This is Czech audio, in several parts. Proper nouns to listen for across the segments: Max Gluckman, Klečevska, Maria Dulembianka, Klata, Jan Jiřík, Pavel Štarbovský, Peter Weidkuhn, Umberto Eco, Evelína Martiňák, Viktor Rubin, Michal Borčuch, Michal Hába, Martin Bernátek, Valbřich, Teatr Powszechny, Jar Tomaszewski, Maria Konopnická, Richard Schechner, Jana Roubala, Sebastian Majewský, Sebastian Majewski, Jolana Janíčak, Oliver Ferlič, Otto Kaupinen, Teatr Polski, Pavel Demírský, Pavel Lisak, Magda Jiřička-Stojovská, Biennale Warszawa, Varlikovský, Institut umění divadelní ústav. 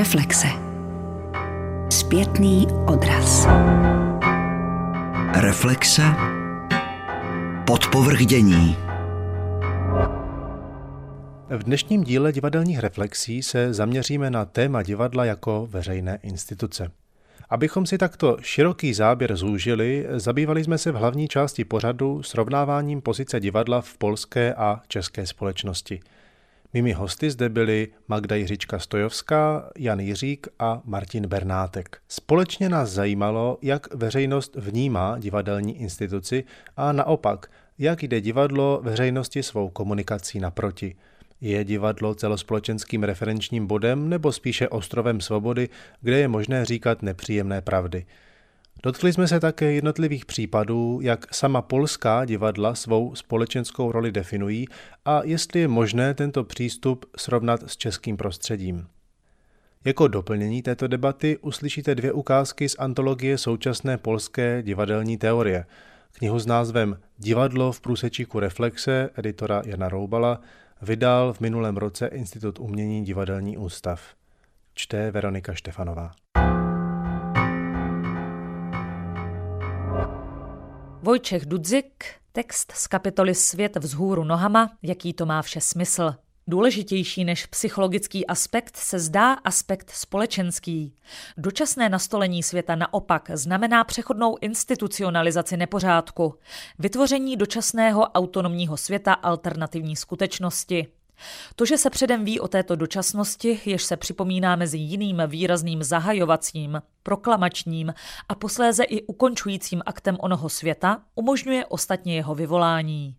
reflexe. Zpětný odraz. Reflexe. Podpovrdění. V dnešním díle divadelních reflexí se zaměříme na téma divadla jako veřejné instituce. Abychom si takto široký záběr zúžili, zabývali jsme se v hlavní části pořadu srovnáváním pozice divadla v polské a české společnosti. Mými hosty zde byli Magda Jiřička-Stojovská, Jan Jiřík a Martin Bernátek. Společně nás zajímalo, jak veřejnost vnímá divadelní instituci a naopak, jak jde divadlo veřejnosti svou komunikací naproti. Je divadlo celospolečenským referenčním bodem nebo spíše ostrovem svobody, kde je možné říkat nepříjemné pravdy? Dotkli jsme se také jednotlivých případů, jak sama polská divadla svou společenskou roli definují a jestli je možné tento přístup srovnat s českým prostředím. Jako doplnění této debaty uslyšíte dvě ukázky z antologie současné polské divadelní teorie. Knihu s názvem Divadlo v průsečíku reflexe editora Jana Roubala vydal v minulém roce Institut umění divadelní ústav. Čte Veronika Štefanová. Vojtěch Dudzik, text z kapitoly Svět vzhůru nohama, jaký to má vše smysl. Důležitější než psychologický aspekt se zdá aspekt společenský. Dočasné nastolení světa naopak znamená přechodnou institucionalizaci nepořádku, vytvoření dočasného autonomního světa alternativní skutečnosti. To, že se předem ví o této dočasnosti, jež se připomíná mezi jiným výrazným zahajovacím, proklamačním a posléze i ukončujícím aktem onoho světa, umožňuje ostatně jeho vyvolání.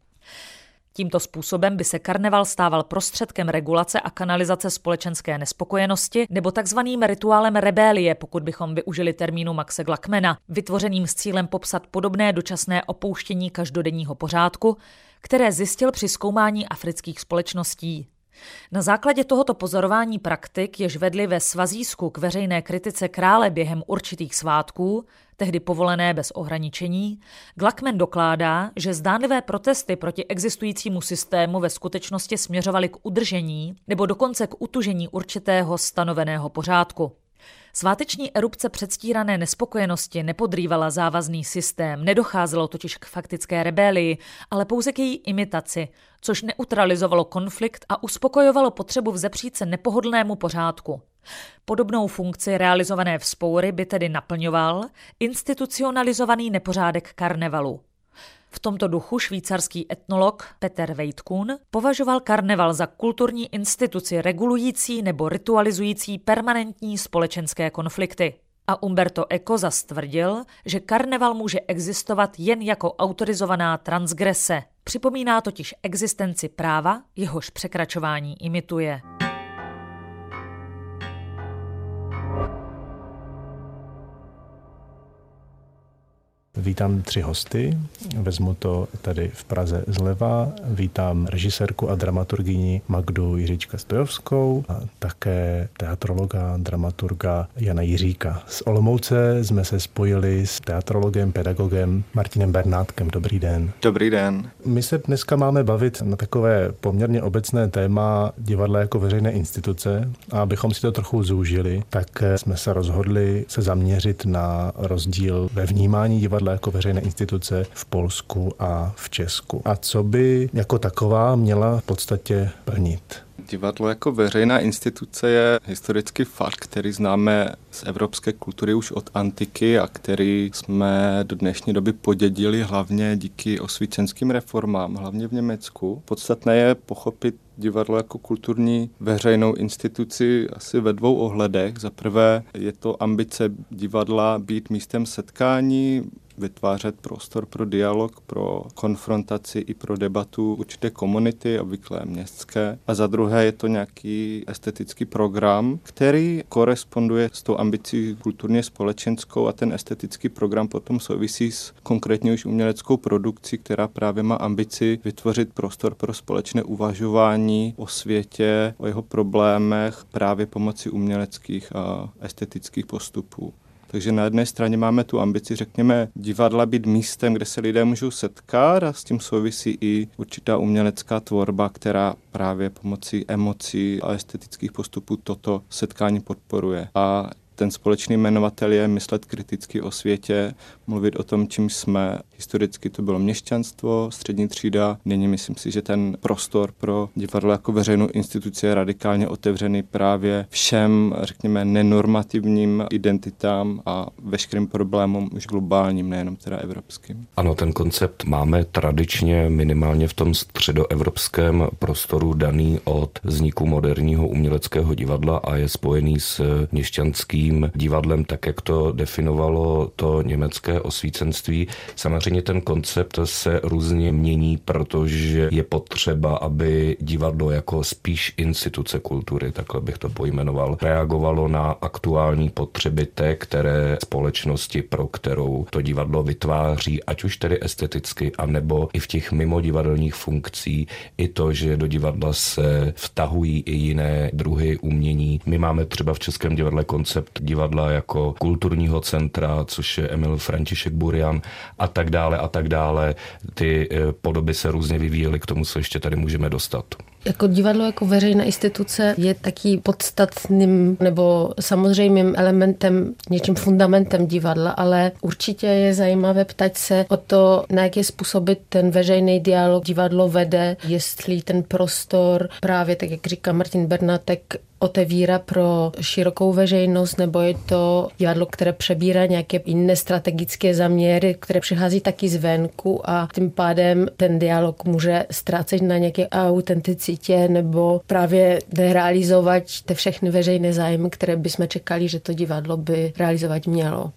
Tímto způsobem by se karneval stával prostředkem regulace a kanalizace společenské nespokojenosti nebo takzvaným rituálem rebelie, pokud bychom využili termínu Maxe Gluckmana, vytvořeným s cílem popsat podobné dočasné opouštění každodenního pořádku, které zjistil při zkoumání afrických společností. Na základě tohoto pozorování praktik, jež vedly ve Svazísku k veřejné kritice krále během určitých svátků, tehdy povolené bez ohraničení, Gluckman dokládá, že zdánlivé protesty proti existujícímu systému ve skutečnosti směřovaly k udržení nebo dokonce k utužení určitého stanoveného pořádku. Sváteční erupce předstírané nespokojenosti nepodrývala závazný systém, nedocházelo totiž k faktické rebelii, ale pouze k její imitaci, což neutralizovalo konflikt a uspokojovalo potřebu vzepřít se nepohodlnému pořádku. Podobnou funkci realizované vzpoury by tedy naplňoval institucionalizovaný nepořádek karnevalu. V tomto duchu švýcarský etnolog Peter Weidkuhn považoval karneval za kulturní instituci regulující nebo ritualizující permanentní společenské konflikty. A Umberto Eco zastvrdil, že karneval může existovat jen jako autorizovaná transgrese. Připomíná totiž existenci práva, jehož překračování imituje. Vítám tři hosty, vezmu to tady v Praze zleva, vítám režisérku a dramaturgyni Magdu Jiřička-Stojovskou a také teatrologa, dramaturga Jana Jiříka. Z Olomouce jsme se spojili s teatrologem, pedagogem Martinem Bernátkem. Dobrý den. Dobrý den. My se dneska máme bavit na takové poměrně obecné téma divadla jako veřejné instituce a abychom si to trochu zúžili, tak jsme se rozhodli se zaměřit na rozdíl ve vnímání divadla jako veřejné instituce v Polsku a v Česku. A co by jako taková měla v podstatě plnit? Divadlo jako veřejná instituce je historický fakt, který známe z evropské kultury už od antiky a který jsme do dnešní doby podědili hlavně díky osvícenským reformám, hlavně v Německu. Podstatné je pochopit divadlo jako kulturní veřejnou instituci asi ve dvou ohledech. Za prvé je to ambice divadla být místem setkání, vytvářet prostor pro dialog, pro konfrontaci i pro debatu určité komunity, obvykle městské. A za druhé je to nějaký estetický program, který koresponduje s tou ambicí kulturně společenskou a ten estetický program potom souvisí s konkrétně už uměleckou produkcí, která právě má ambici vytvořit prostor pro společné uvažování o světě, o jeho problémech právě pomocí uměleckých a estetických postupů. Takže na jedné straně máme tu ambici, řekněme, divadla být místem, kde se lidé můžou setkat, a s tím souvisí i určitá umělecká tvorba, která právě pomocí emocí a estetických postupů toto setkání podporuje. A ten společný jmenovatel je myslet kriticky o světě, mluvit o tom, čím jsme. Historicky to bylo měšťanstvo, střední třída. Nyní myslím si, že ten prostor pro divadlo jako veřejnou instituci je radikálně otevřený právě všem, řekněme, nenormativním identitám a veškerým problémům už globálním, nejenom teda evropským. Ano, ten koncept máme tradičně minimálně v tom středoevropském prostoru daný od vzniku moderního uměleckého divadla a je spojený s měšťanským divadlem, tak jak to definovalo to německé osvícenství. Samozřejmě ten koncept se různě mění, protože je potřeba, aby divadlo jako spíš instituce kultury, takhle bych to pojmenoval, reagovalo na aktuální potřeby té, které společnosti, pro kterou to divadlo vytváří, ať už tedy esteticky, anebo i v těch mimodivadelních funkcí, i to, že do divadla se vtahují i jiné druhy umění. My máme třeba v Českém divadle koncept divadla jako kulturního centra, což je Emil František Burian a tak dále a tak dále. Ty podoby se různě vyvíjely, k tomu se ještě tady můžeme dostat. Jako divadlo, jako veřejná instituce je taky podstatným nebo samozřejmým elementem, něčím fundamentem divadla, ale určitě je zajímavé ptát se o to, na jaké způsoby ten veřejný dialog divadlo vede, jestli ten prostor právě, tak jak říká Martin Bernátek, otevírá pro širokou veřejnost, nebo je to divadlo, které přebírá nějaké jiné strategické zaměry, které přichází taky zvenku a tím pádem ten dialog může ztrácet na nějaké autenticitě nebo právě realizovat ty všechny veřejné zájmy, které bychom čekali, že to divadlo by realizovat mělo.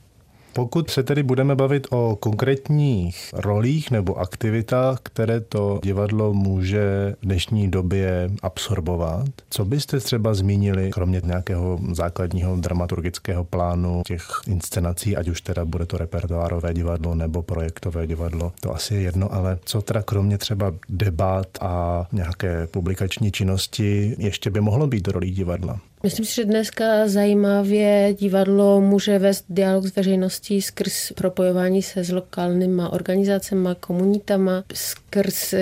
Pokud se tedy budeme bavit o konkrétních rolích nebo aktivitách, které to divadlo může v dnešní době absorbovat, co byste třeba zmínili, kromě nějakého základního dramaturgického plánu těch inscenací, ať už teda bude to repertoárové divadlo nebo projektové divadlo, to asi je jedno, ale co teda kromě třeba debat a nějaké publikační činnosti ještě by mohlo být rolí divadla? Myslím si, že dneska zajímavě divadlo může vést dialog s veřejností skrz propojování se s lokálníma organizacemi, komunitama, skrz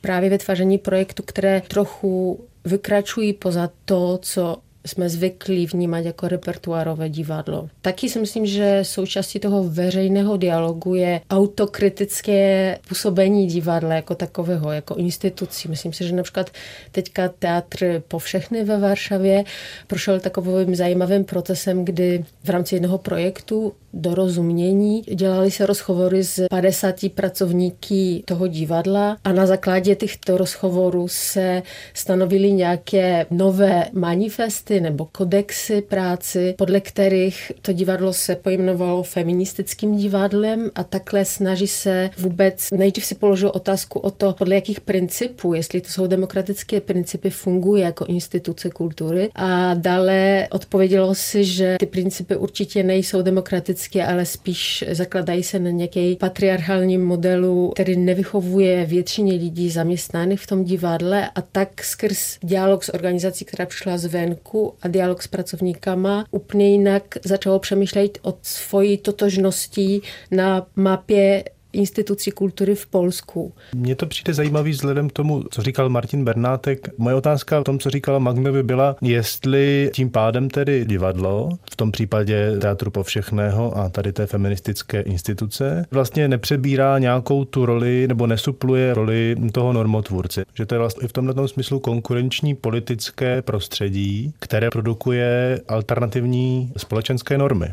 právě vytváření projektů, které trochu vykračují poza to, co jsme zvyklí vnímat jako repertoárové divadlo. Taky si myslím, že součástí toho veřejného dialogu je autokritické působení divadla jako takového, jako institucí. Myslím si, že například teďka Teatr Powszechny ve Varšavě prošel takovým zajímavým procesem, kdy v rámci jednoho projektu Dorozumění dělali se rozhovory s 50 pracovníky toho divadla a na základě těchto rozhovorů se stanovily nějaké nové manifesty nebo kodexy práci, podle kterých to divadlo se pojmenovalo feministickým divadlem a takhle snaží se vůbec, nejdřív si položil otázku o to, podle jakých principů, jestli to jsou demokratické principy, funguje jako instituce kultury a dále odpovědělo si, že ty principy určitě nejsou demokratické, ale spíš zakladají se na nějaký patriarchální modelu, který nevychovuje většině lidí zaměstnaných v tom divadle a tak skrz dialog s organizací, která přišla zvenku a dialog s pracovníkama, úplně jinak začalo přemýšlet o svojí totožnosti na mapě institucí kultury v Polsku. Mně to přijde zajímavý vzhledem k tomu, co říkal Martin Bernátek. Moje otázka o tom, co říkala Magda, by byla, jestli tím pádem tedy divadlo, v tom případě Teatru Powszechného a tady té feministické instituce, vlastně nepřebírá nějakou tu roli nebo nesupluje roli toho normotvůrce. Že to je vlastně i v tomto smyslu konkurenční politické prostředí, které produkuje alternativní společenské normy.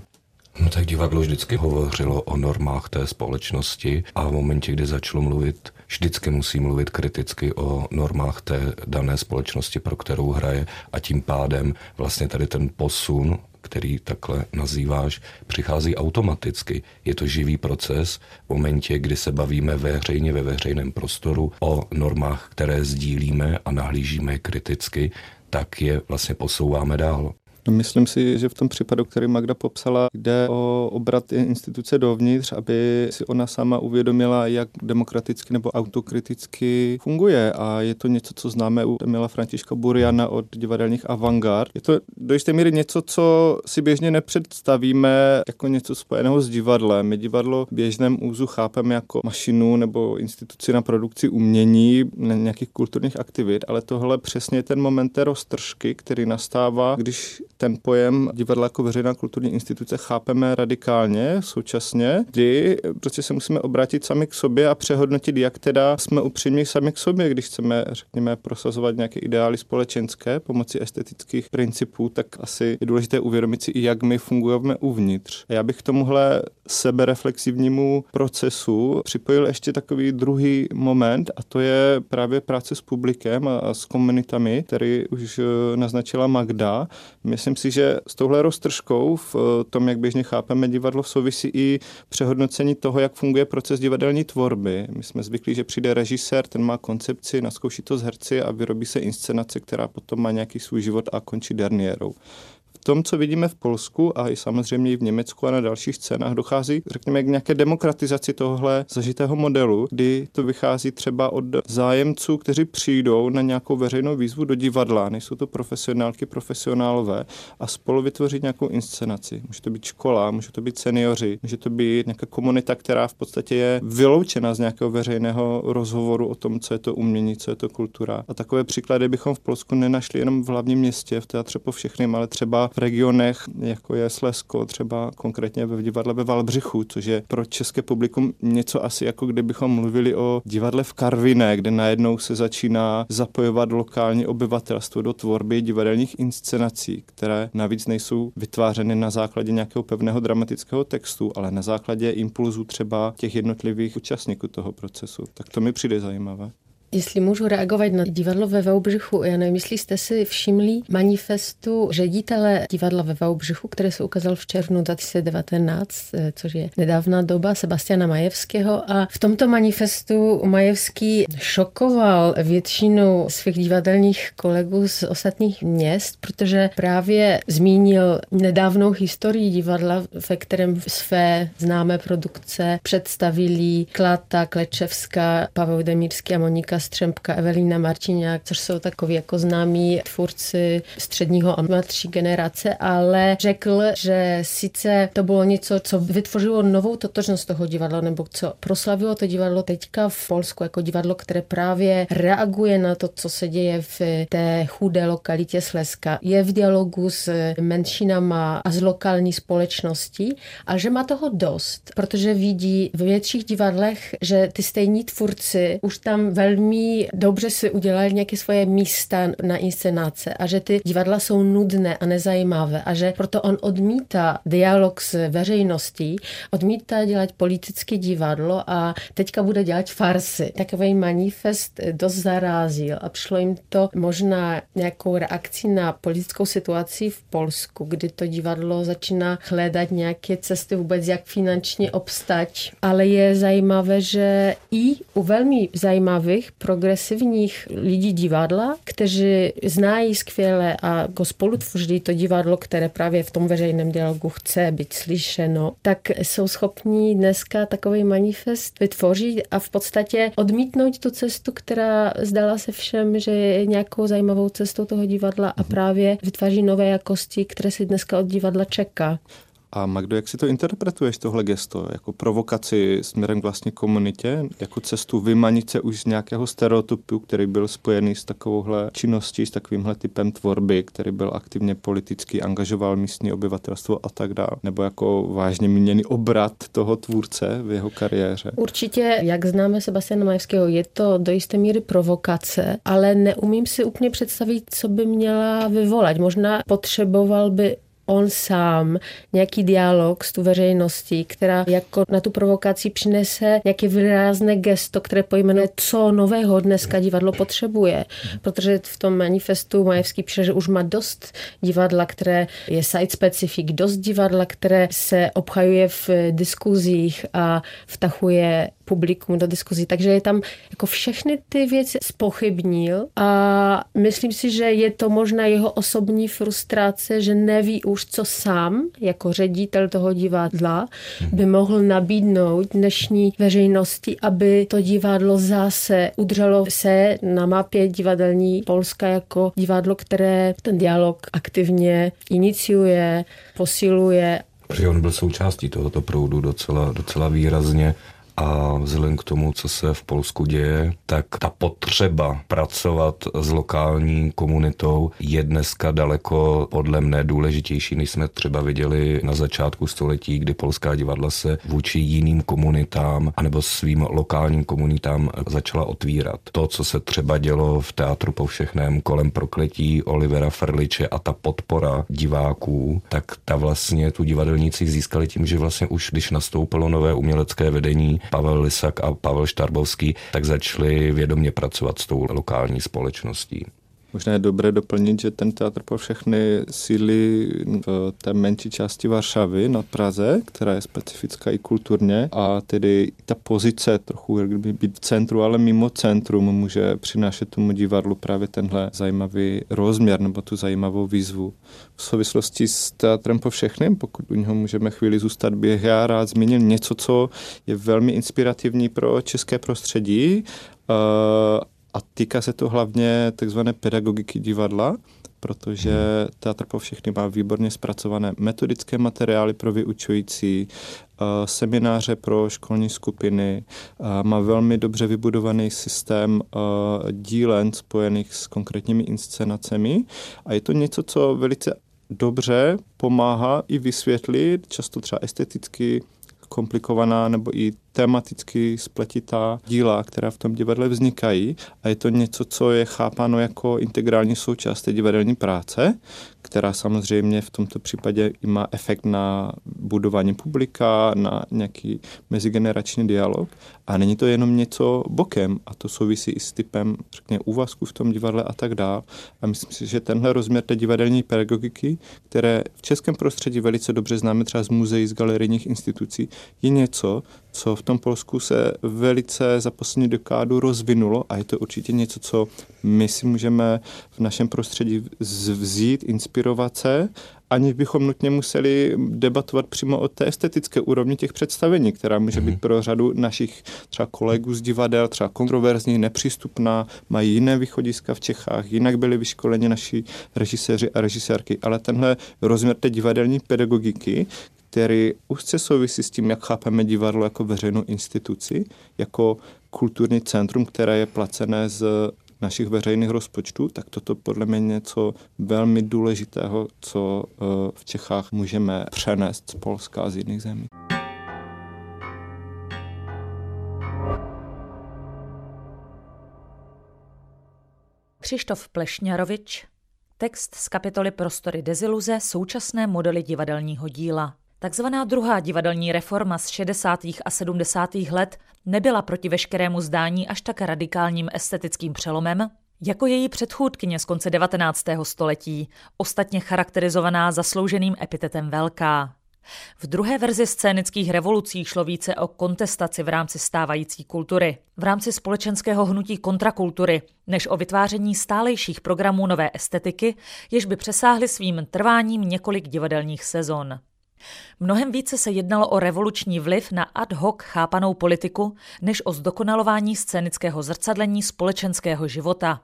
No tak divadlo vždycky hovořilo o normách té společnosti a v momentě, kdy začalo mluvit, vždycky musí mluvit kriticky o normách té dané společnosti, pro kterou hraje a tím pádem vlastně tady ten posun, který takhle nazýváš, přichází automaticky. Je to živý proces v momentě, kdy se bavíme veřejně ve veřejném prostoru o normách, které sdílíme a nahlížíme kriticky, tak je vlastně posouváme dál. No, myslím si, že v tom případu, který Magda popsala, jde o obrat instituce dovnitř, aby si ona sama uvědomila, jak demokraticky nebo autokriticky funguje. A je to něco, co známe u Emila Františka Buriana od divadelních avantgard. Je to do jisté míry něco, co si běžně nepředstavíme jako něco spojeného s divadlem. My divadlo v běžném úzu chápeme jako mašinu nebo instituci na produkci umění, nějakých kulturních aktivit, ale tohle přesně je ten moment té roztržky, který nastává, když ten pojem divadla jako veřejná kulturní instituce chápeme radikálně současně, kdy prostě se musíme obrátit sami k sobě a přehodnotit, jak teda jsme upřímní sami k sobě, když chceme, řekněme, prosazovat nějaké ideály společenské pomocí estetických principů, tak asi je důležité uvědomit si, jak my fungujeme uvnitř. A já bych k tomuhle sebereflexivnímu procesu připojil ještě takový druhý moment, a to je právě práce s publikem a s komunitami, který už naznačila Magda. Myslím si, že s touhle roztržkou v tom, jak běžně chápeme divadlo, souvisí i přehodnocení toho, jak funguje proces divadelní tvorby. My jsme zvyklí, že přijde režisér, ten má koncepci, nazkouší to s herci a vyrobí se inscenace, která potom má nějaký svůj život a končí derniérou. V tom, co vidíme v Polsku a i samozřejmě i v Německu a na dalších scénách, dochází, řekněme, k nějaké demokratizaci tohle zažitého modelu, kdy to vychází třeba od zájemců, kteří přijdou na nějakou veřejnou výzvu do divadla, nejsou to profesionálky, profesionálové, a spolu vytvoří nějakou inscenaci. Může to být škola, může to být senioři, může to být nějaká komunita, která v podstatě je vyloučena z nějakého veřejného rozhovoru o tom, co je to umění, co je to kultura. A takové příklady bychom v Polsku nenašli jenom v hlavním městě, v Teatře Powszechnym, ale třeba v regionech, jako je Slezsko, třeba konkrétně ve divadle ve Valbřichu, což je pro české publikum něco asi, jako kdybychom mluvili o divadle v Karviné, kde najednou se začíná zapojovat lokální obyvatelstvo do tvorby divadelních inscenací, které navíc nejsou vytvářeny na základě nějakého pevného dramatického textu, ale na základě impulzů třeba těch jednotlivých účastníků toho procesu. Tak to mi přijde zajímavé. Jestli můžu reagovat na divadlo ve Valbřichu, já nevím, jestli jste si všimli manifestu ředitele divadla ve Valbřichu, který se ukázal v červnu 2019, což je nedávná doba, Sebastiana Majewského. A v tomto manifestu Majewský šokoval většinu svých divadelních kolegů z ostatních měst, protože právě zmínil nedávnou historii divadla, ve kterém své známé produkce představili Klata, Klečevska, Pavel Demírský a Monika Střembka, Evelína Martiňák, což jsou takoví jako známí tvůrci středního a mladší generace, ale řekl, že sice to bylo něco, co vytvořilo novou totožnost toho divadla, nebo co proslavilo to divadlo teďka v Polsku jako divadlo, které právě reaguje na to, co se děje v té chudé lokalitě Slezska. Je v dialogu s menšinama a s lokální společností, ale že má toho dost, protože vidí v větších divadlech, že ty stejní tvůrci už tam velmi dobře si udělali nějaké svoje místa na inscenace a že ty divadla jsou nudné a nezajímavé a že proto on odmítá dialog s veřejností, odmítá dělat politické divadlo a teďka bude dělat farsy. Takový manifest dost zarazil a přišlo jim to možná nějakou reakci na politickou situaci v Polsku, kdy to divadlo začíná hledat nějaké cesty vůbec, jak finančně obstať. Ale je zajímavé, že i u velmi zajímavých progresivních lidí divadla, kteří znají skvěle a spolutvoří to divadlo, které právě v tom veřejném dialogu chce být slyšeno, tak jsou schopni dneska takový manifest vytvořit a v podstatě odmítnout tu cestu, která zdala se všem, že je nějakou zajímavou cestou toho divadla a právě vytváří nové jakosti, které se dneska od divadla čeká. A Magdo, jak si to interpretuješ, tohle gesto? Jako provokaci směrem k vlastní komunitě? Jako cestu vymanit se už z nějakého stereotypu, který byl spojený s takovouhle činností, s takovýmhle typem tvorby, který byl aktivně politicky, angažoval místní obyvatelstvo a tak dále? Nebo jako vážně míněný obrat toho tvůrce v jeho kariéře? Určitě, jak známe Sebastiana Majewského, je to do jisté míry provokace, ale neumím si úplně představit, co by měla vyvolat. Možná potřeboval by on sám nějaký dialog s tu veřejností, která jako na tu provokaci přinese nějaké výrazné gesto, které pojmenuje, co nového dneska divadlo potřebuje. Protože v tom manifestu Majewský píše, že už má dost divadla, které je site-specific, dost divadla, které se obchajuje v diskuzích a vtahuje publikum, do diskuzí, takže je tam jako všechny ty věci zpochybnil a myslím si, že je to možná jeho osobní frustrace, že neví už, co sám jako ředitel toho divadla by mohl nabídnout dnešní veřejnosti, aby to divadlo zase udrželo se na mapě divadelní Polska jako divadlo, které ten dialog aktivně iniciuje, posiluje. Protože on byl součástí tohoto proudu docela výrazně a vzhledem k tomu, co se v Polsku děje, tak ta potřeba pracovat s lokální komunitou je dneska daleko podle mne důležitější, než jsme třeba viděli na začátku století, kdy polská divadla se vůči jiným komunitám anebo svým lokálním komunitám začala otvírat. To, co se třeba dělo v Teatru Powszechném kolem Prokletí Olivera Ferliče a ta podpora diváků, tak ta vlastně tu divadelníci získali tím, že vlastně už když nastoupilo nové umělecké vedení, Pavel Lisak a Pavel Štarbovský, tak začali vědomě pracovat s tou lokální společností. Možná je dobré doplnit, že ten Teatr Powszechny sídlí v té menší části Varšavy nad Praze, která je specifická i kulturně, a tedy ta pozice trochu být v centru, ale mimo centrum může přinášet tomu divadlu právě tenhle zajímavý rozměr nebo tu zajímavou výzvu. V souvislosti s Teatrem Powszechným, pokud u něho můžeme chvíli zůstat, bych já rád zmínil něco, co je velmi inspirativní pro české prostředí, a týká se to hlavně takzvané pedagogiky divadla, protože Teatr Powszechny má výborně zpracované metodické materiály pro vyučující, semináře pro školní skupiny, má velmi dobře vybudovaný systém dílen spojených s konkrétními inscenacemi a je to něco, co velice dobře pomáhá i vysvětlit, často třeba esteticky komplikovaná nebo i tematicky spletitá díla, která v tom divadle vznikají, a je to něco, co je chápáno jako integrální součást té divadelní práce, která samozřejmě v tomto případě má efekt na budování publika, na nějaký mezigenerační dialog, a není to jenom něco bokem, a to souvisí i s typem, řekněme, úvazku v tom divadle a tak dále. A myslím si, že tenhle rozměr té divadelní pedagogiky, které v českém prostředí velice dobře známe třeba z muzeí, z galerijních institucí, je něco, co v tom Polsku se velice za poslední dekádu rozvinulo, a je to určitě něco, co my si můžeme v našem prostředí vzít, inspirovat se, aniž bychom nutně museli debatovat přímo o té estetické úrovni těch představení, která může být pro řadu našich třeba kolegů z divadel třeba kontroverzní, nepřístupná, mají jiné východiska v Čechách, jinak byli vyškoleni naši režiséři a režisérky, ale tenhle rozměr té divadelní pedagogiky, který úzce souvisí s tím, jak chápeme divadlo jako veřejnou instituci, jako kulturní centrum, které je placené z našich veřejných rozpočtů, tak toto podle mě je něco velmi důležitého, co v Čechách můžeme přenést z Polska a z jiných zemí. Křištof Plešňarovič, text z kapitoly Prostory deziluze, současné modely divadelního díla. Takzvaná druhá divadelní reforma z 60. a 70. let nebyla proti veškerému zdání až tak radikálním estetickým přelomem, jako její předchůdkyně z konce 19. století, ostatně charakterizovaná zaslouženým epitetem velká. V druhé verzi scénických revolucí šlo více o kontestaci v rámci stávající kultury, v rámci společenského hnutí kontrakultury, než o vytváření stálejších programů nové estetiky, jež by přesáhly svým trváním několik divadelních sezon. Mnohem více se jednalo o revoluční vliv na ad hoc chápanou politiku, než o zdokonalování scénického zrcadlení společenského života.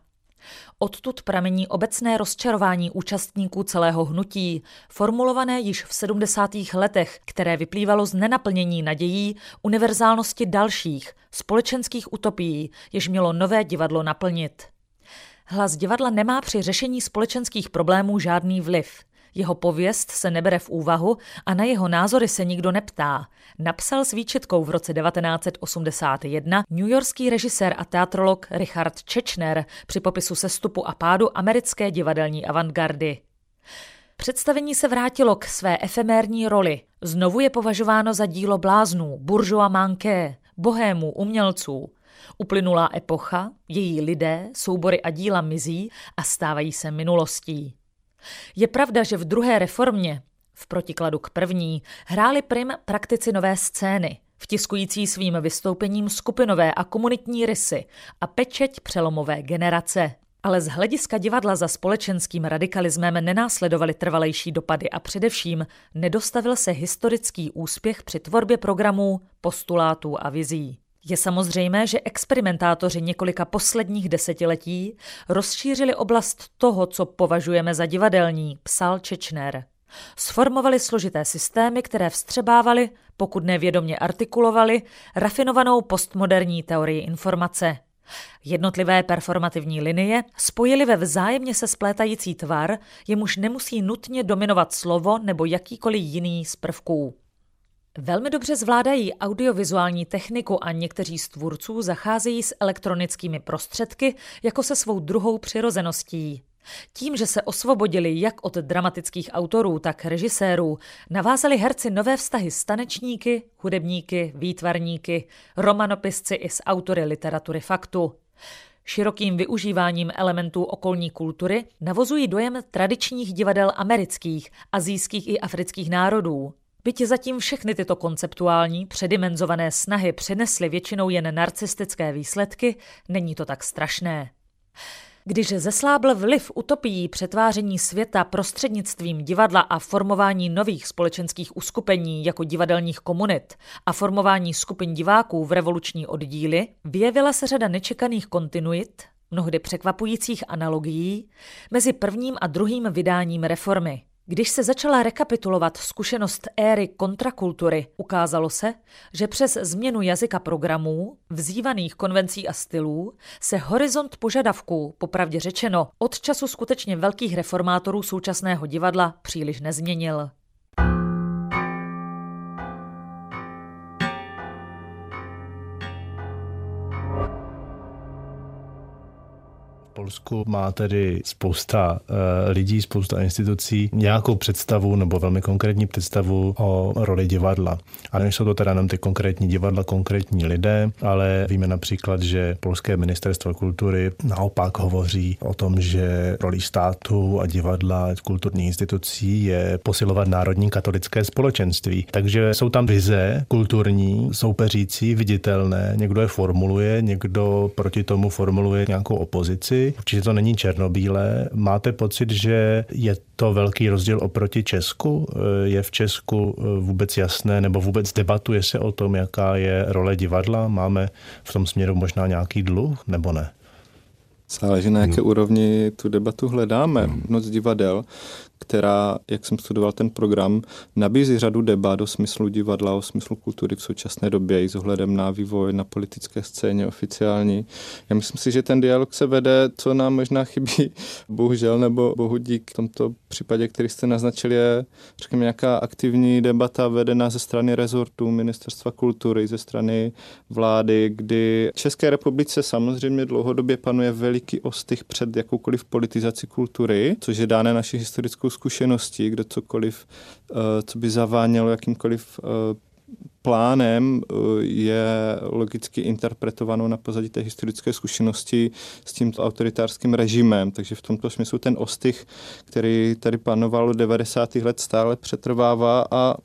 Odtud pramení obecné rozčarování účastníků celého hnutí, formulované již v 70. letech, které vyplývalo z nenaplnění nadějí univerzálnosti dalších, společenských utopií, jež mělo nové divadlo naplnit. Hlas divadla nemá při řešení společenských problémů žádný vliv. Jeho pověst se nebere v úvahu a na jeho názory se nikdo neptá, napsal s výčitkou v roce 1981 newyorský režisér a teatrolog Richard Schechner při popisu sestupu a pádu americké divadelní avantgardy. Představení se vrátilo k své efemérní roli. Znovu je považováno za dílo bláznů, bourgeois manqué, bohémů, umělců. Uplynulá epocha, její lidé, soubory a díla mizí a stávají se minulostí. Je pravda, že v druhé reformě, v protikladu k první, hráli prim praktici nové scény, vtiskující svým vystoupením skupinové a komunitní rysy a pečeť přelomové generace. Ale z hlediska divadla za společenským radikalismem nenásledovaly trvalejší dopady a především nedostavil se historický úspěch při tvorbě programů, postulátů a vizí. Je samozřejmé, že experimentátoři několika posledních desetiletí rozšířili oblast toho, co považujeme za divadelní, psal Čečner. Sformovali složité systémy, které vstřebávaly, pokud nevědomě artikulovali, rafinovanou postmoderní teorii informace. Jednotlivé performativní linie spojily ve vzájemně se splétající tvar, jemuž nemusí nutně dominovat slovo nebo jakýkoliv jiný z prvků. Velmi dobře zvládají audiovizuální techniku a někteří z tvůrců zacházejí s elektronickými prostředky jako se svou druhou přirozeností. Tím, že se osvobodili jak od dramatických autorů, tak režisérů, navázali herci nové vztahy s tanečníky, hudebníky, výtvarníky, romanopisci i s autory literatury faktu. Širokým využíváním elementů okolní kultury navozují dojem tradičních divadel amerických, asijských i afrických národů. Byť zatím všechny tyto konceptuální, předimenzované snahy přinesly většinou jen narcistické výsledky, není to tak strašné. Když zeslábl vliv utopií přetváření světa prostřednictvím divadla a formování nových společenských uskupení jako divadelních komunit a formování skupin diváků v revoluční oddíly, vyjevila se řada nečekaných kontinuit, mnohdy překvapujících analogií, mezi prvním a druhým vydáním reformy. Když se začala rekapitulovat zkušenost éry kontrakultury, ukázalo se, že přes změnu jazyka programů, vzývaných konvencí a stylů, se horizont požadavků, popravdě řečeno, od času skutečně velkých reformátorů současného divadla příliš nezměnil. V Polsku má tedy spousta lidí, spousta institucí nějakou představu nebo velmi konkrétní představu o roli divadla. A nejsou to teda jenom ty konkrétní divadla, konkrétní lidé, ale víme například, že polské ministerstvo kultury naopak hovoří o tom, že roli státu a divadla kulturních institucí je posilovat národní katolické společenství. Takže jsou tam vize kulturní, soupeřící, viditelné, někdo je formuluje, někdo proti tomu formuluje nějakou opozici. Určitě to není černobílé. Máte pocit, že je to velký rozdíl oproti Česku? Je v Česku vůbec jasné, nebo vůbec debatuje se o tom, jaká je role divadla? Máme v tom směru možná nějaký dluh, nebo ne? Záleží, na jaké úrovni tu debatu hledáme. Noc divadel, která, jak jsem studoval ten program, nabízí řadu debat o smyslu divadla, o smyslu kultury v současné době i s ohledem na vývoj na politické scéně oficiální. Já myslím si, že ten dialog se vede, co nám možná chybí, bohužel nebo bohu dík. V tomto případě, který jste naznačili, je, řekněme, nějaká aktivní debata vedená ze strany rezortu, ministerstva kultury, ze strany vlády, kdy v České republice samozřejmě dlouhodobě panuje veliký ostych před jakoukoliv politizací kultury, což je dáno naší historickou zkušeností, kde cokoliv, co by zavánělo jakýmkoliv plánem, je logicky interpretováno na pozadí té historické zkušenosti s tímto autoritářským režimem. Takže v tomto smyslu ten ostych, který tady panoval od 90. let, stále přetrvává a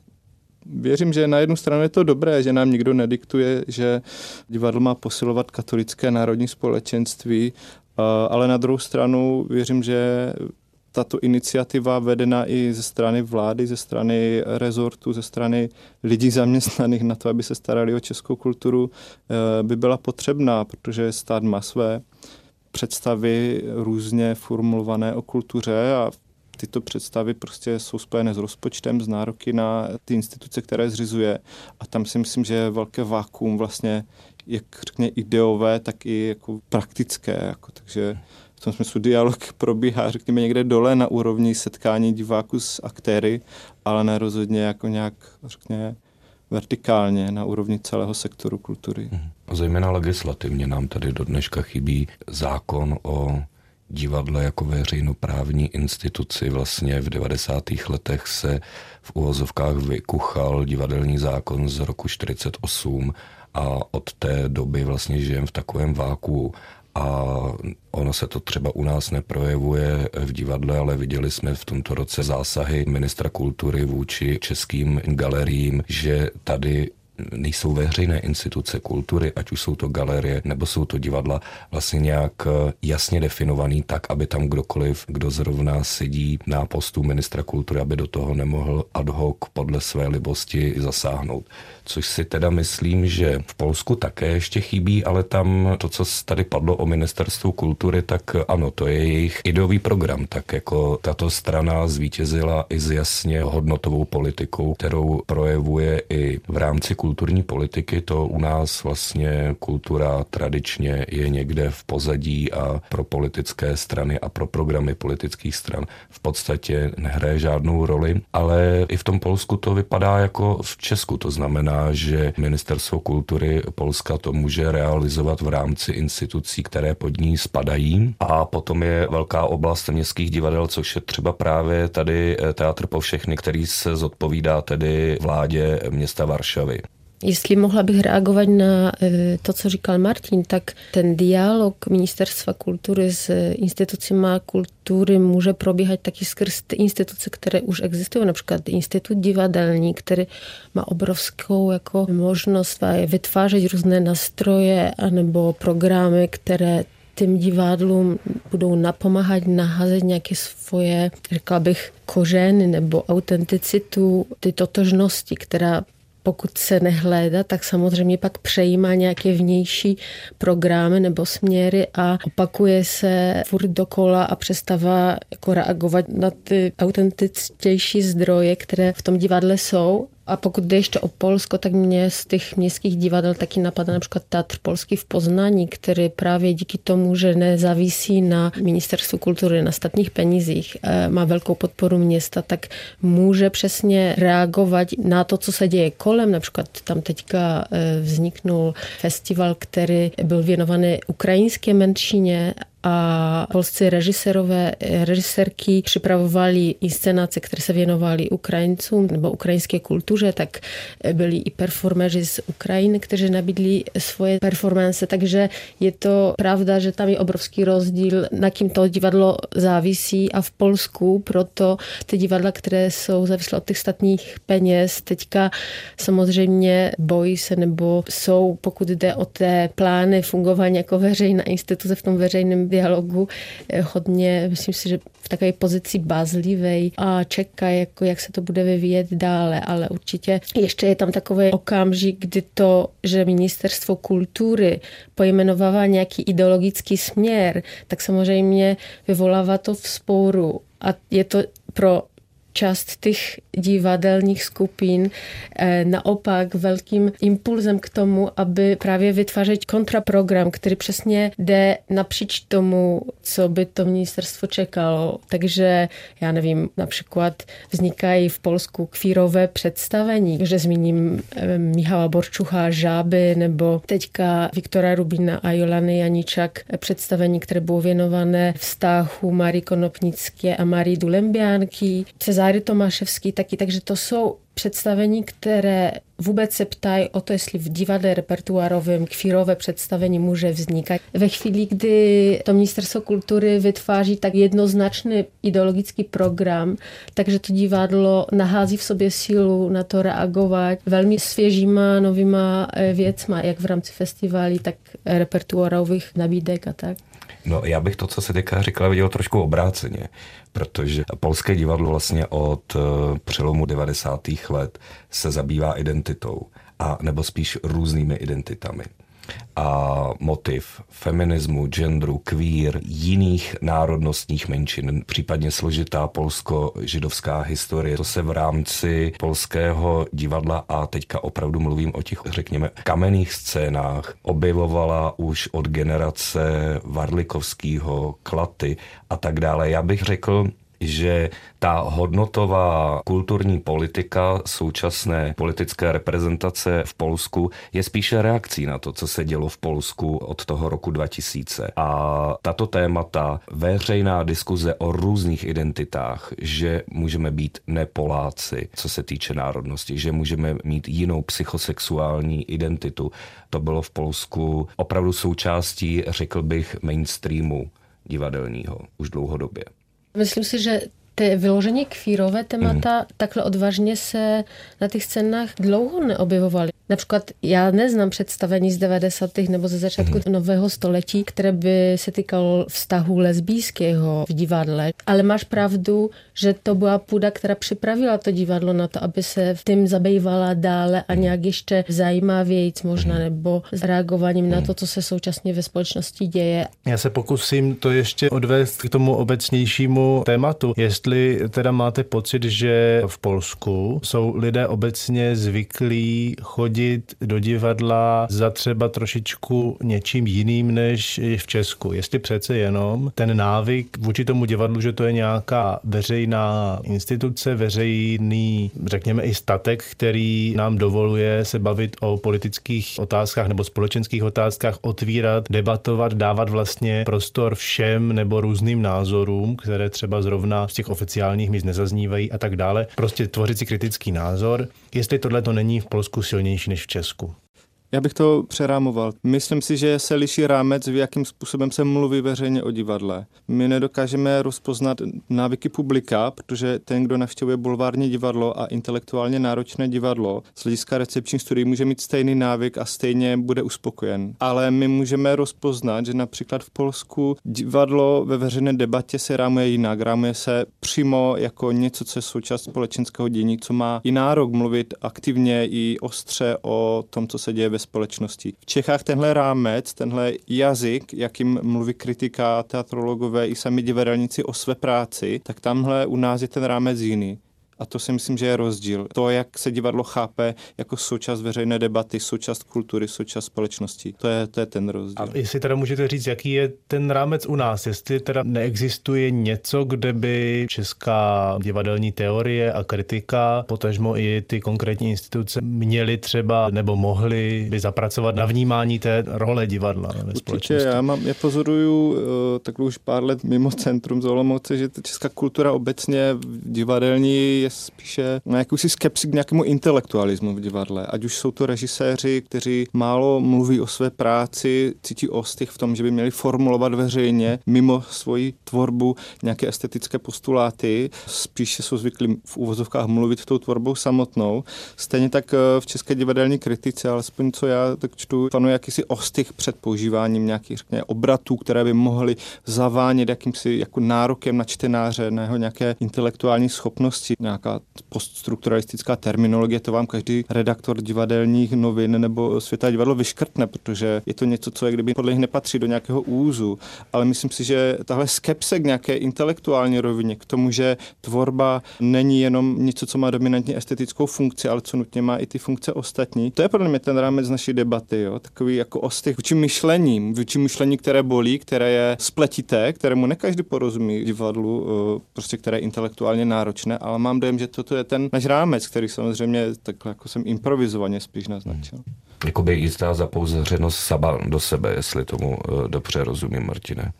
věřím, že na jednu stranu je to dobré, že nám nikdo nediktuje, že divadlo má posilovat katolické národní společenství, ale na druhou stranu věřím, že tato iniciativa vedená i ze strany vlády, ze strany rezortu, ze strany lidí zaměstnaných na to, aby se starali o českou kulturu, by byla potřebná, protože stát má své představy různě formulované o kultuře a tyto představy prostě jsou spojené s rozpočtem, s nároky na ty instituce, které zřizuje. A tam si myslím, že je velké vákuum vlastně, jak řekně ideové, tak i jako praktické. Takže v tom smyslu dialog probíhá, řekněme, někde dole na úrovni setkání diváků s aktéry, ale ne rozhodně jako nějak, řekněme, vertikálně na úrovni celého sektoru kultury. A zejména legislativně nám tady do dneška chybí zákon o divadle jako veřejnoprávní instituci. Vlastně v 90. letech se v uvozovkách vykuchal divadelní zákon z roku 1948 a od té doby vlastně žijeme v takovém vákuu. A ono se to třeba u nás neprojevuje v divadle, ale viděli jsme v tomto roce zásahy ministra kultury vůči českým galeriím, že tady nejsou veřejné instituce kultury, ať už jsou to galerie nebo jsou to divadla, vlastně nějak jasně definovaný tak, aby tam kdokoliv, kdo zrovna sedí na postu ministra kultury, aby do toho nemohl ad hoc podle své libosti zasáhnout. Což si teda myslím, že v Polsku také ještě chybí, ale tam to, co tady padlo o ministerstvu kultury, tak ano, to je jejich ideový program, tak jako tato strana zvítězila i s jasně hodnotovou politikou, kterou projevuje i v rámci kulturní politiky, to u nás vlastně kultura tradičně je někde v pozadí a pro politické strany a pro programy politických stran v podstatě nehraje žádnou roli, ale i v tom Polsku to vypadá jako v Česku, to znamená, že ministerstvo kultury Polska to může realizovat v rámci institucí, které pod ní spadají, a potom je velká oblast městských divadel, což je třeba právě tady Teatr Powszechny, který se zodpovídá tedy vládě města Varšavy. Jestli mohla bych reagować na to, co říkal Martin, tak ten dialog Ministerstwa Kultury z instytucjami kultury może probiegać taki skrz te instytucje, które już egzystują, na przykład Instytut Diwadelni, który ma obrowską jako możliwość wytwarzać różne nastroje albo programy, które tym dziwadlom będą napomagać, naházet nějaké swoje, řekla bych, kořeny nebo autenticitu, ty totożności, która pokud se nehlédá, tak samozřejmě pak přejímá nějaké vnější programy nebo směry a opakuje se furt dokola a přestává jako reagovat na ty autentičtější zdroje, které v tom divadle jsou. A pokud jde ještě o Polsko, tak mě z těch městských divadel taky napadá na przykład Teatr Polski w Poznaniu, który právě díky tomu, že nezávisí na Ministerstvu kultury, na statních penězích, má velkou podporu města, tak může přesně reagovat na to, co se děje kolem. Například tam teďka vzniknul festival, který byl věnovaný ukrajinské menšině, a polscy reżyserki przyprawowali inscenacje, które się wienowali Ukraińcom albo ukraińskiej kulturze, tak byli i performerzy z Ukrainy, którzy nabidli swoje performance, także jest to prawda, że tam jest obrowski rozdziel, na kim to dziwadlo zawisi, a w Polsku proto te dziwadla, które są zawisłe od tych statnich pieniędzy, teďka samozřejmě bojí se nebo jsou, pokud jde o te plány fungování jako veřejná instituce v tom veřejném dialogu, hodně, myslím si, že v takové pozici bázlivej a čeká, jako jak se to bude vyvíjet dále, ale určitě ještě je tam takový okamžik, kdy to, že Ministerstvo kultury pojmenovává nějaký ideologický směr, tak samozřejmě vyvolává to vzpouru a je to pro část těch divadelních skupin naopak velkým impulzem k tomu, aby právě vytvářet kontraprogram, který přesně jde napříč tomu, co by to ministerstvo čekalo. Takže já nevím, například vznikají v Polsku kvírové představení, že zmíním Michala Borčucha, Žáby, nebo teďka Viktora Rubina a Jolany Janíčak, představení, které bylo věnované vztahu Marii Konopnické a Marii Dulembiánky, Jar Tomaszewski taky, takže to jsou představení, které vůbec se ptají o to, jestli v divadle repertuárovém kvírové představení může vznikat. Ve chvíli, kdy to Ministerstvo kultury vytváří tak jednoznačný ideologický program, takže to divadlo nahází v sobě sílu na to reagovat velmi svěžíma, novýma věcma, jak v rámci festivalí, tak repertuárových nabídek a tak. No, já bych to, co se teďka říkala, viděl trošku obráceně, protože polské divadlo vlastně od přelomu 90. let se zabývá identitou, a nebo spíš různými identitami. A motiv feminismu, genderu, queer, jiných národnostních menšin, případně složitá polsko-židovská historie. To se v rámci polského divadla, a teďka opravdu mluvím o těch, řekněme, kamenných scénách, objevovala už od generace Varlikovského, Klaty a tak dále. Já bych řekl, že ta hodnotová kulturní politika současné politické reprezentace v Polsku je spíše reakcí na to, co se dělo v Polsku od toho roku 2000. A tato témata, veřejná diskuze o různých identitách, že můžeme být nepoláci, co se týče národnosti, že můžeme mít jinou psychosexuální identitu, to bylo v Polsku opravdu součástí, řekl bych, mainstreamu divadelního už dlouhodobě. Myslím si, že ty vyloženě kvírové témata takhle odvážně se na těch scénách dlouho neobjevovaly. Například já neznám představení z 90. nebo ze začátku nového století, které by se týkalo vztahu lesbijského v divadle. Ale máš pravdu, že to byla půda, která připravila to divadlo na to, aby se tím zabývala dále a nějak ještě zajímavějíc možná, nebo s reagováním na to, co se současně ve společnosti děje. Já se pokusím to ještě odvést k tomu obecnějšímu tématu. Jestli teda máte pocit, že v Polsku jsou lidé obecně zvyklí chodit do divadla za třeba trošičku něčím jiným než v Česku. Jestli přece jenom ten návyk vůči tomu divadlu, že to je nějaká veřejná instituce, veřejný, řekněme i statek, který nám dovoluje se bavit o politických otázkách nebo společenských otázkách, otvírat, debatovat, dávat vlastně prostor všem nebo různým názorům, které třeba zrovna z těch oficiálních míst nezaznívají a tak dále. Prostě tvořit si kritický názor. Jestli tohle to není v Polsku silnější než v Česku. Já bych to přerámoval. Myslím si, že se liší rámec, v jakým způsobem se mluví veřejně o divadle. My nedokážeme rozpoznat návyky publika, protože ten, kdo navštěvuje bulvární divadlo a intelektuálně náročné divadlo, z hlediska recepčních studií může mít stejný návyk a stejně bude uspokojen. Ale my můžeme rozpoznat, že například v Polsku divadlo ve veřejné debatě se rámuje jinak. Rámuje se přímo jako něco, co je součást společenského dění, co má i nárok mluvit aktivně i ostře o tom, co se děje společnosti. V Čechách tenhle rámec, tenhle jazyk, jakým mluví kritika, teatrologové i sami divadelníci o své práci, tak tamhle u nás je ten rámec jiný. A to si myslím, že je rozdíl. To, jak se divadlo chápe jako součást veřejné debaty, součást kultury, součást společnosti. To je ten rozdíl. A jestli teda můžete říct, jaký je ten rámec u nás? Jestli teda neexistuje něco, kde by česká divadelní teorie a kritika, potažmo i ty konkrétní instituce, měly třeba nebo mohly by zapracovat na vnímání té role divadla ve společnosti? Určitě. Já pozoruju takhle už pár let mimo centrum z Olomouce, že česká kultura obecně divadelní je spíše na jakousi skepsi k nějakému intelektualismu v divadle. Ať už jsou to režiséři, kteří málo mluví o své práci, cítí ostych v tom, že by měli formulovat veřejně mimo svoji tvorbu nějaké estetické postuláty. Spíše jsou zvyklí v uvozovkách mluvit tou tvorbou samotnou. Stejně tak v české divadelní kritice, alespoň co já tak čtu, panuje jakýsi ostych před používáním nějakých, řekněme, obratů, které by mohly zavánět jakýmsi jako nárokem na čtenáře, na jeho nějaké intelektuální schopnosti. Nějaká poststrukturalistická terminologie, to vám každý redaktor divadelních novin nebo Světa divadlo vyškrtne, protože je to něco, co je kdyby podle nich nepatří do nějakého úzu. Ale myslím si, že tahle skepse k nějaké intelektuální rovině, k tomu, že tvorba není jenom něco, co má dominantní estetickou funkci, ale co nutně má i ty funkce ostatní. To je podle mě ten rámec naší debaty, jo? Takový jako ostych vůči myšlení, které bolí, které je spletité, kterému ne každý porozumí divadlu, prostě které je intelektuálně náročné, ale mám dojem, že toto je ten náš rámec, který samozřejmě takhle jako jsem improvizovaně spíš naznačil. Jakoby jistá zapouzřenost sama do sebe, jestli tomu dobře rozumím, Martine.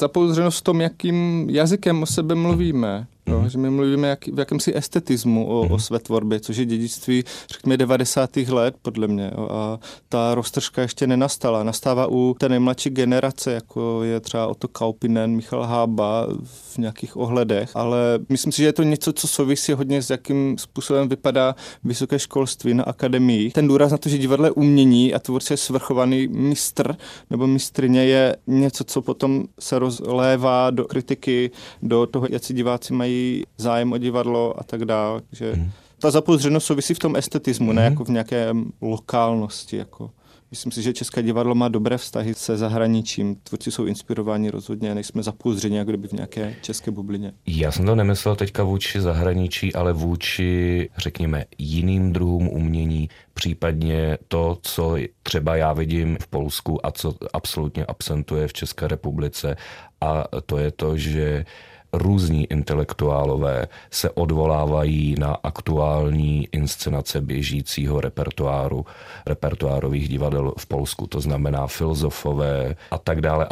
Zapouzřenost v tom, jakým jazykem o sebe mluvíme. No, že my mluvíme v jakémsi estetismu o své tvorbě, což je dědictví, řekněme, 90. let, podle mě. A ta roztržka ještě nenastala. Nastává u té nejmladší generace, jako je třeba Otto Kaupinen, Michal Hába v nějakých ohledech. Ale myslím si, že je to něco, co souvisí hodně s jakým způsobem vypadá vysoké školství na akademii. Ten důraz na to, že divadlo je umění a tvůrce je svrchovaný mistr nebo mistrině, je něco, co potom se rozlévá do kritiky, do toho, jak si diváci mají zájem o divadlo a tak dále. Ta zapouzřenost souvisí v tom estetismu, ne jako v nějaké lokálnosti. Jako. Myslím si, že české divadlo má dobré vztahy se zahraničím. Tvůrci jsou inspirováni rozhodně, nejsme zapouzřeni jako kdyby v nějaké české bublině. Já jsem to nemyslel teďka vůči zahraničí, ale vůči, řekněme, jiným druhům umění, případně to, co třeba já vidím v Polsku a co absolutně absentuje v České republice, a to je to, že různí intelektuálové se odvolávají na aktuální inscenace běžícího repertoáru, repertoárových divadel v Polsku, to znamená filozofové a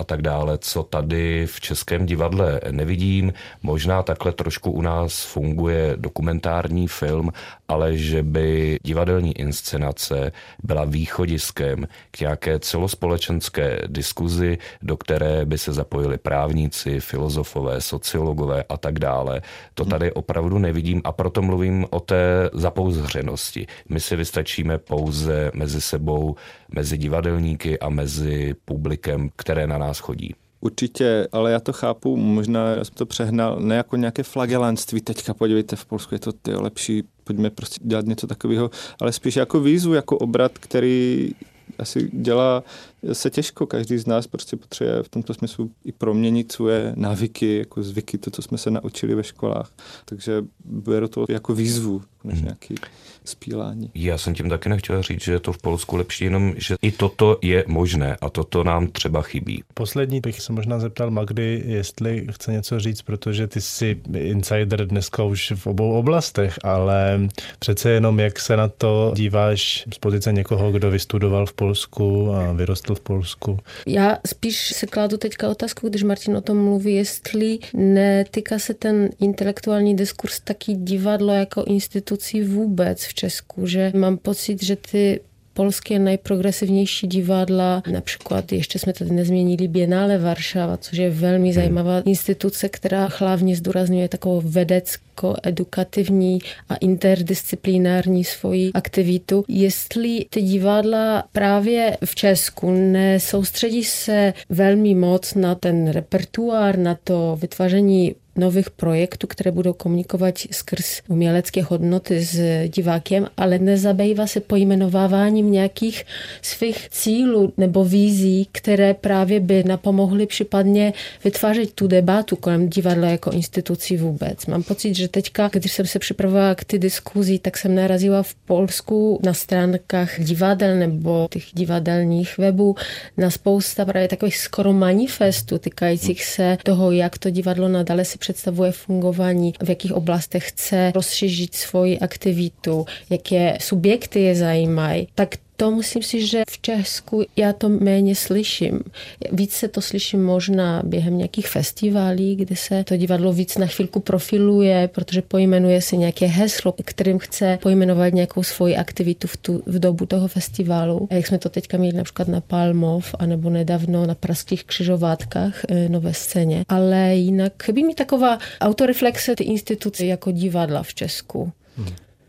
tak dále, co tady v českém divadle nevidím. Možná takhle trošku u nás funguje dokumentární film, ale že by divadelní inscenace byla východiskem k nějaké celospolečenské diskuzi, do které by se zapojili právníci, filozofové, sociologové, dialogové a tak dále. To tady opravdu nevidím a proto mluvím o té zapouzřenosti. My si vystačíme pouze mezi sebou, mezi divadelníky a mezi publikem, které na nás chodí. Určitě, ale já to chápu, možná jsem to přehnal, ne jako nějaké flagelantství, teďka podívejte, v Polsku je to lepší, pojďme prostě dělat něco takového, ale spíš jako výzvu, jako obrat, který asi dělá se těžko, každý z nás prostě potřebuje v tomto smyslu i proměnit svoje návyky, jako zvyky, to, co jsme se naučili ve školách. Takže beru to jako výzvu, než nějaký spílání. Já jsem tím taky nechtěl říct, že je to v Polsku lepší, jenom, že i toto je možné a toto nám třeba chybí. Poslední bych se možná zeptal Magdy, jestli chce něco říct, protože ty jsi insider dneska už v obou oblastech, ale přece jenom jak se na to díváš z pozice někoho, kdo vystudoval v Polsku a vyrostl v Polsku. Já spíš se kladu teďka otázku, když Martin o tom mluví, jestli netýká se ten intelektuální diskurs taky divadlo jako institucí vůbec v Česku, že mám pocit, že ty polské najprogresywniejší divadla, na przykład jeszcze jsme tady nezměnili Biennale Warszawa, což je velmi zajímavá instytuce, která hlavně zdůrazňuje takovou vedecko-edukatywní a interdyscyplinární svoji aktivitu. Jestli ty divadla právě v Česku nesoustředí se velmi moc na ten repertuár, na to vytváření nowych projektów, które będą komunikować skrz umělecké hodnoty z divákem, ale nezabývá se pojmenováváním nějakých svých cílů nebo vízí, které právě by napomohly případně vytvářet tu debatu kolem divadla jako institucí vůbec. Mám pocit, že teďka, když jsem se připravovala k ty diskuzi, tak jsem narazila v Polsku na stránkách divadel nebo těch divadelních webů na spousta právě takových skoro manifestů týkajících se toho, jak to divadlo nadále si představuje fungování, v jakých oblastech chce rozšířit svoji aktivitu, jaké subjekty je zajímají, tak to musím si, že v Česku já to méně slyším. Více to slyším možná během nějakých festivalí, kde se to divadlo víc na chvilku profiluje, protože pojmenuje si nějaké heslo, kterým chce pojmenovat nějakou svoji aktivitu v dobu toho festivalu. A jak jsme to teďka měli například na Palmov, anebo nedávno na Pražských křižovatkách Nové scéně. Ale jinak chybí mi taková autoreflexe ty instituce jako divadla v Česku.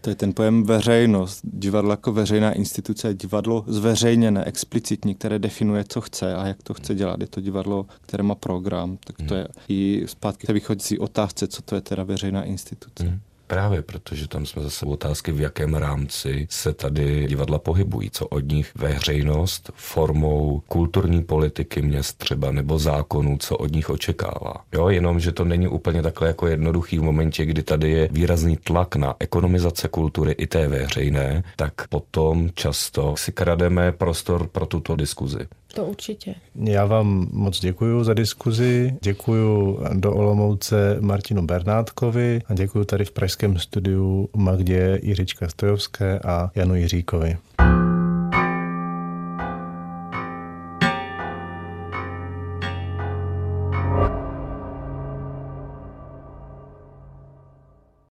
To je ten pojem veřejnost. Divadlo jako veřejná instituce, divadlo zveřejněné, explicitní, které definuje, co chce a jak to chce dělat. Je to divadlo, které má program. Tak to je i zpátky té východící otázce, co to je teda veřejná instituce. Právě protože tam jsme zase otázky, v jakém rámci se tady divadla pohybují, co od nich veřejnost formou kulturní politiky měst třeba nebo zákonů, co od nich očekává. Jo, jenom, že to není úplně takhle jako jednoduchý v momentě, kdy tady je výrazný tlak na ekonomizace kultury i té veřejné, tak potom často si krademe prostor pro tuto diskuzi. To určitě. Já vám moc děkuju za diskuzi, děkuju do Olomouce Martinu Bernátkovi a děkuju tady v pražském studiu Magdě Jiřička-Stojovské a Janu Jiříkovi.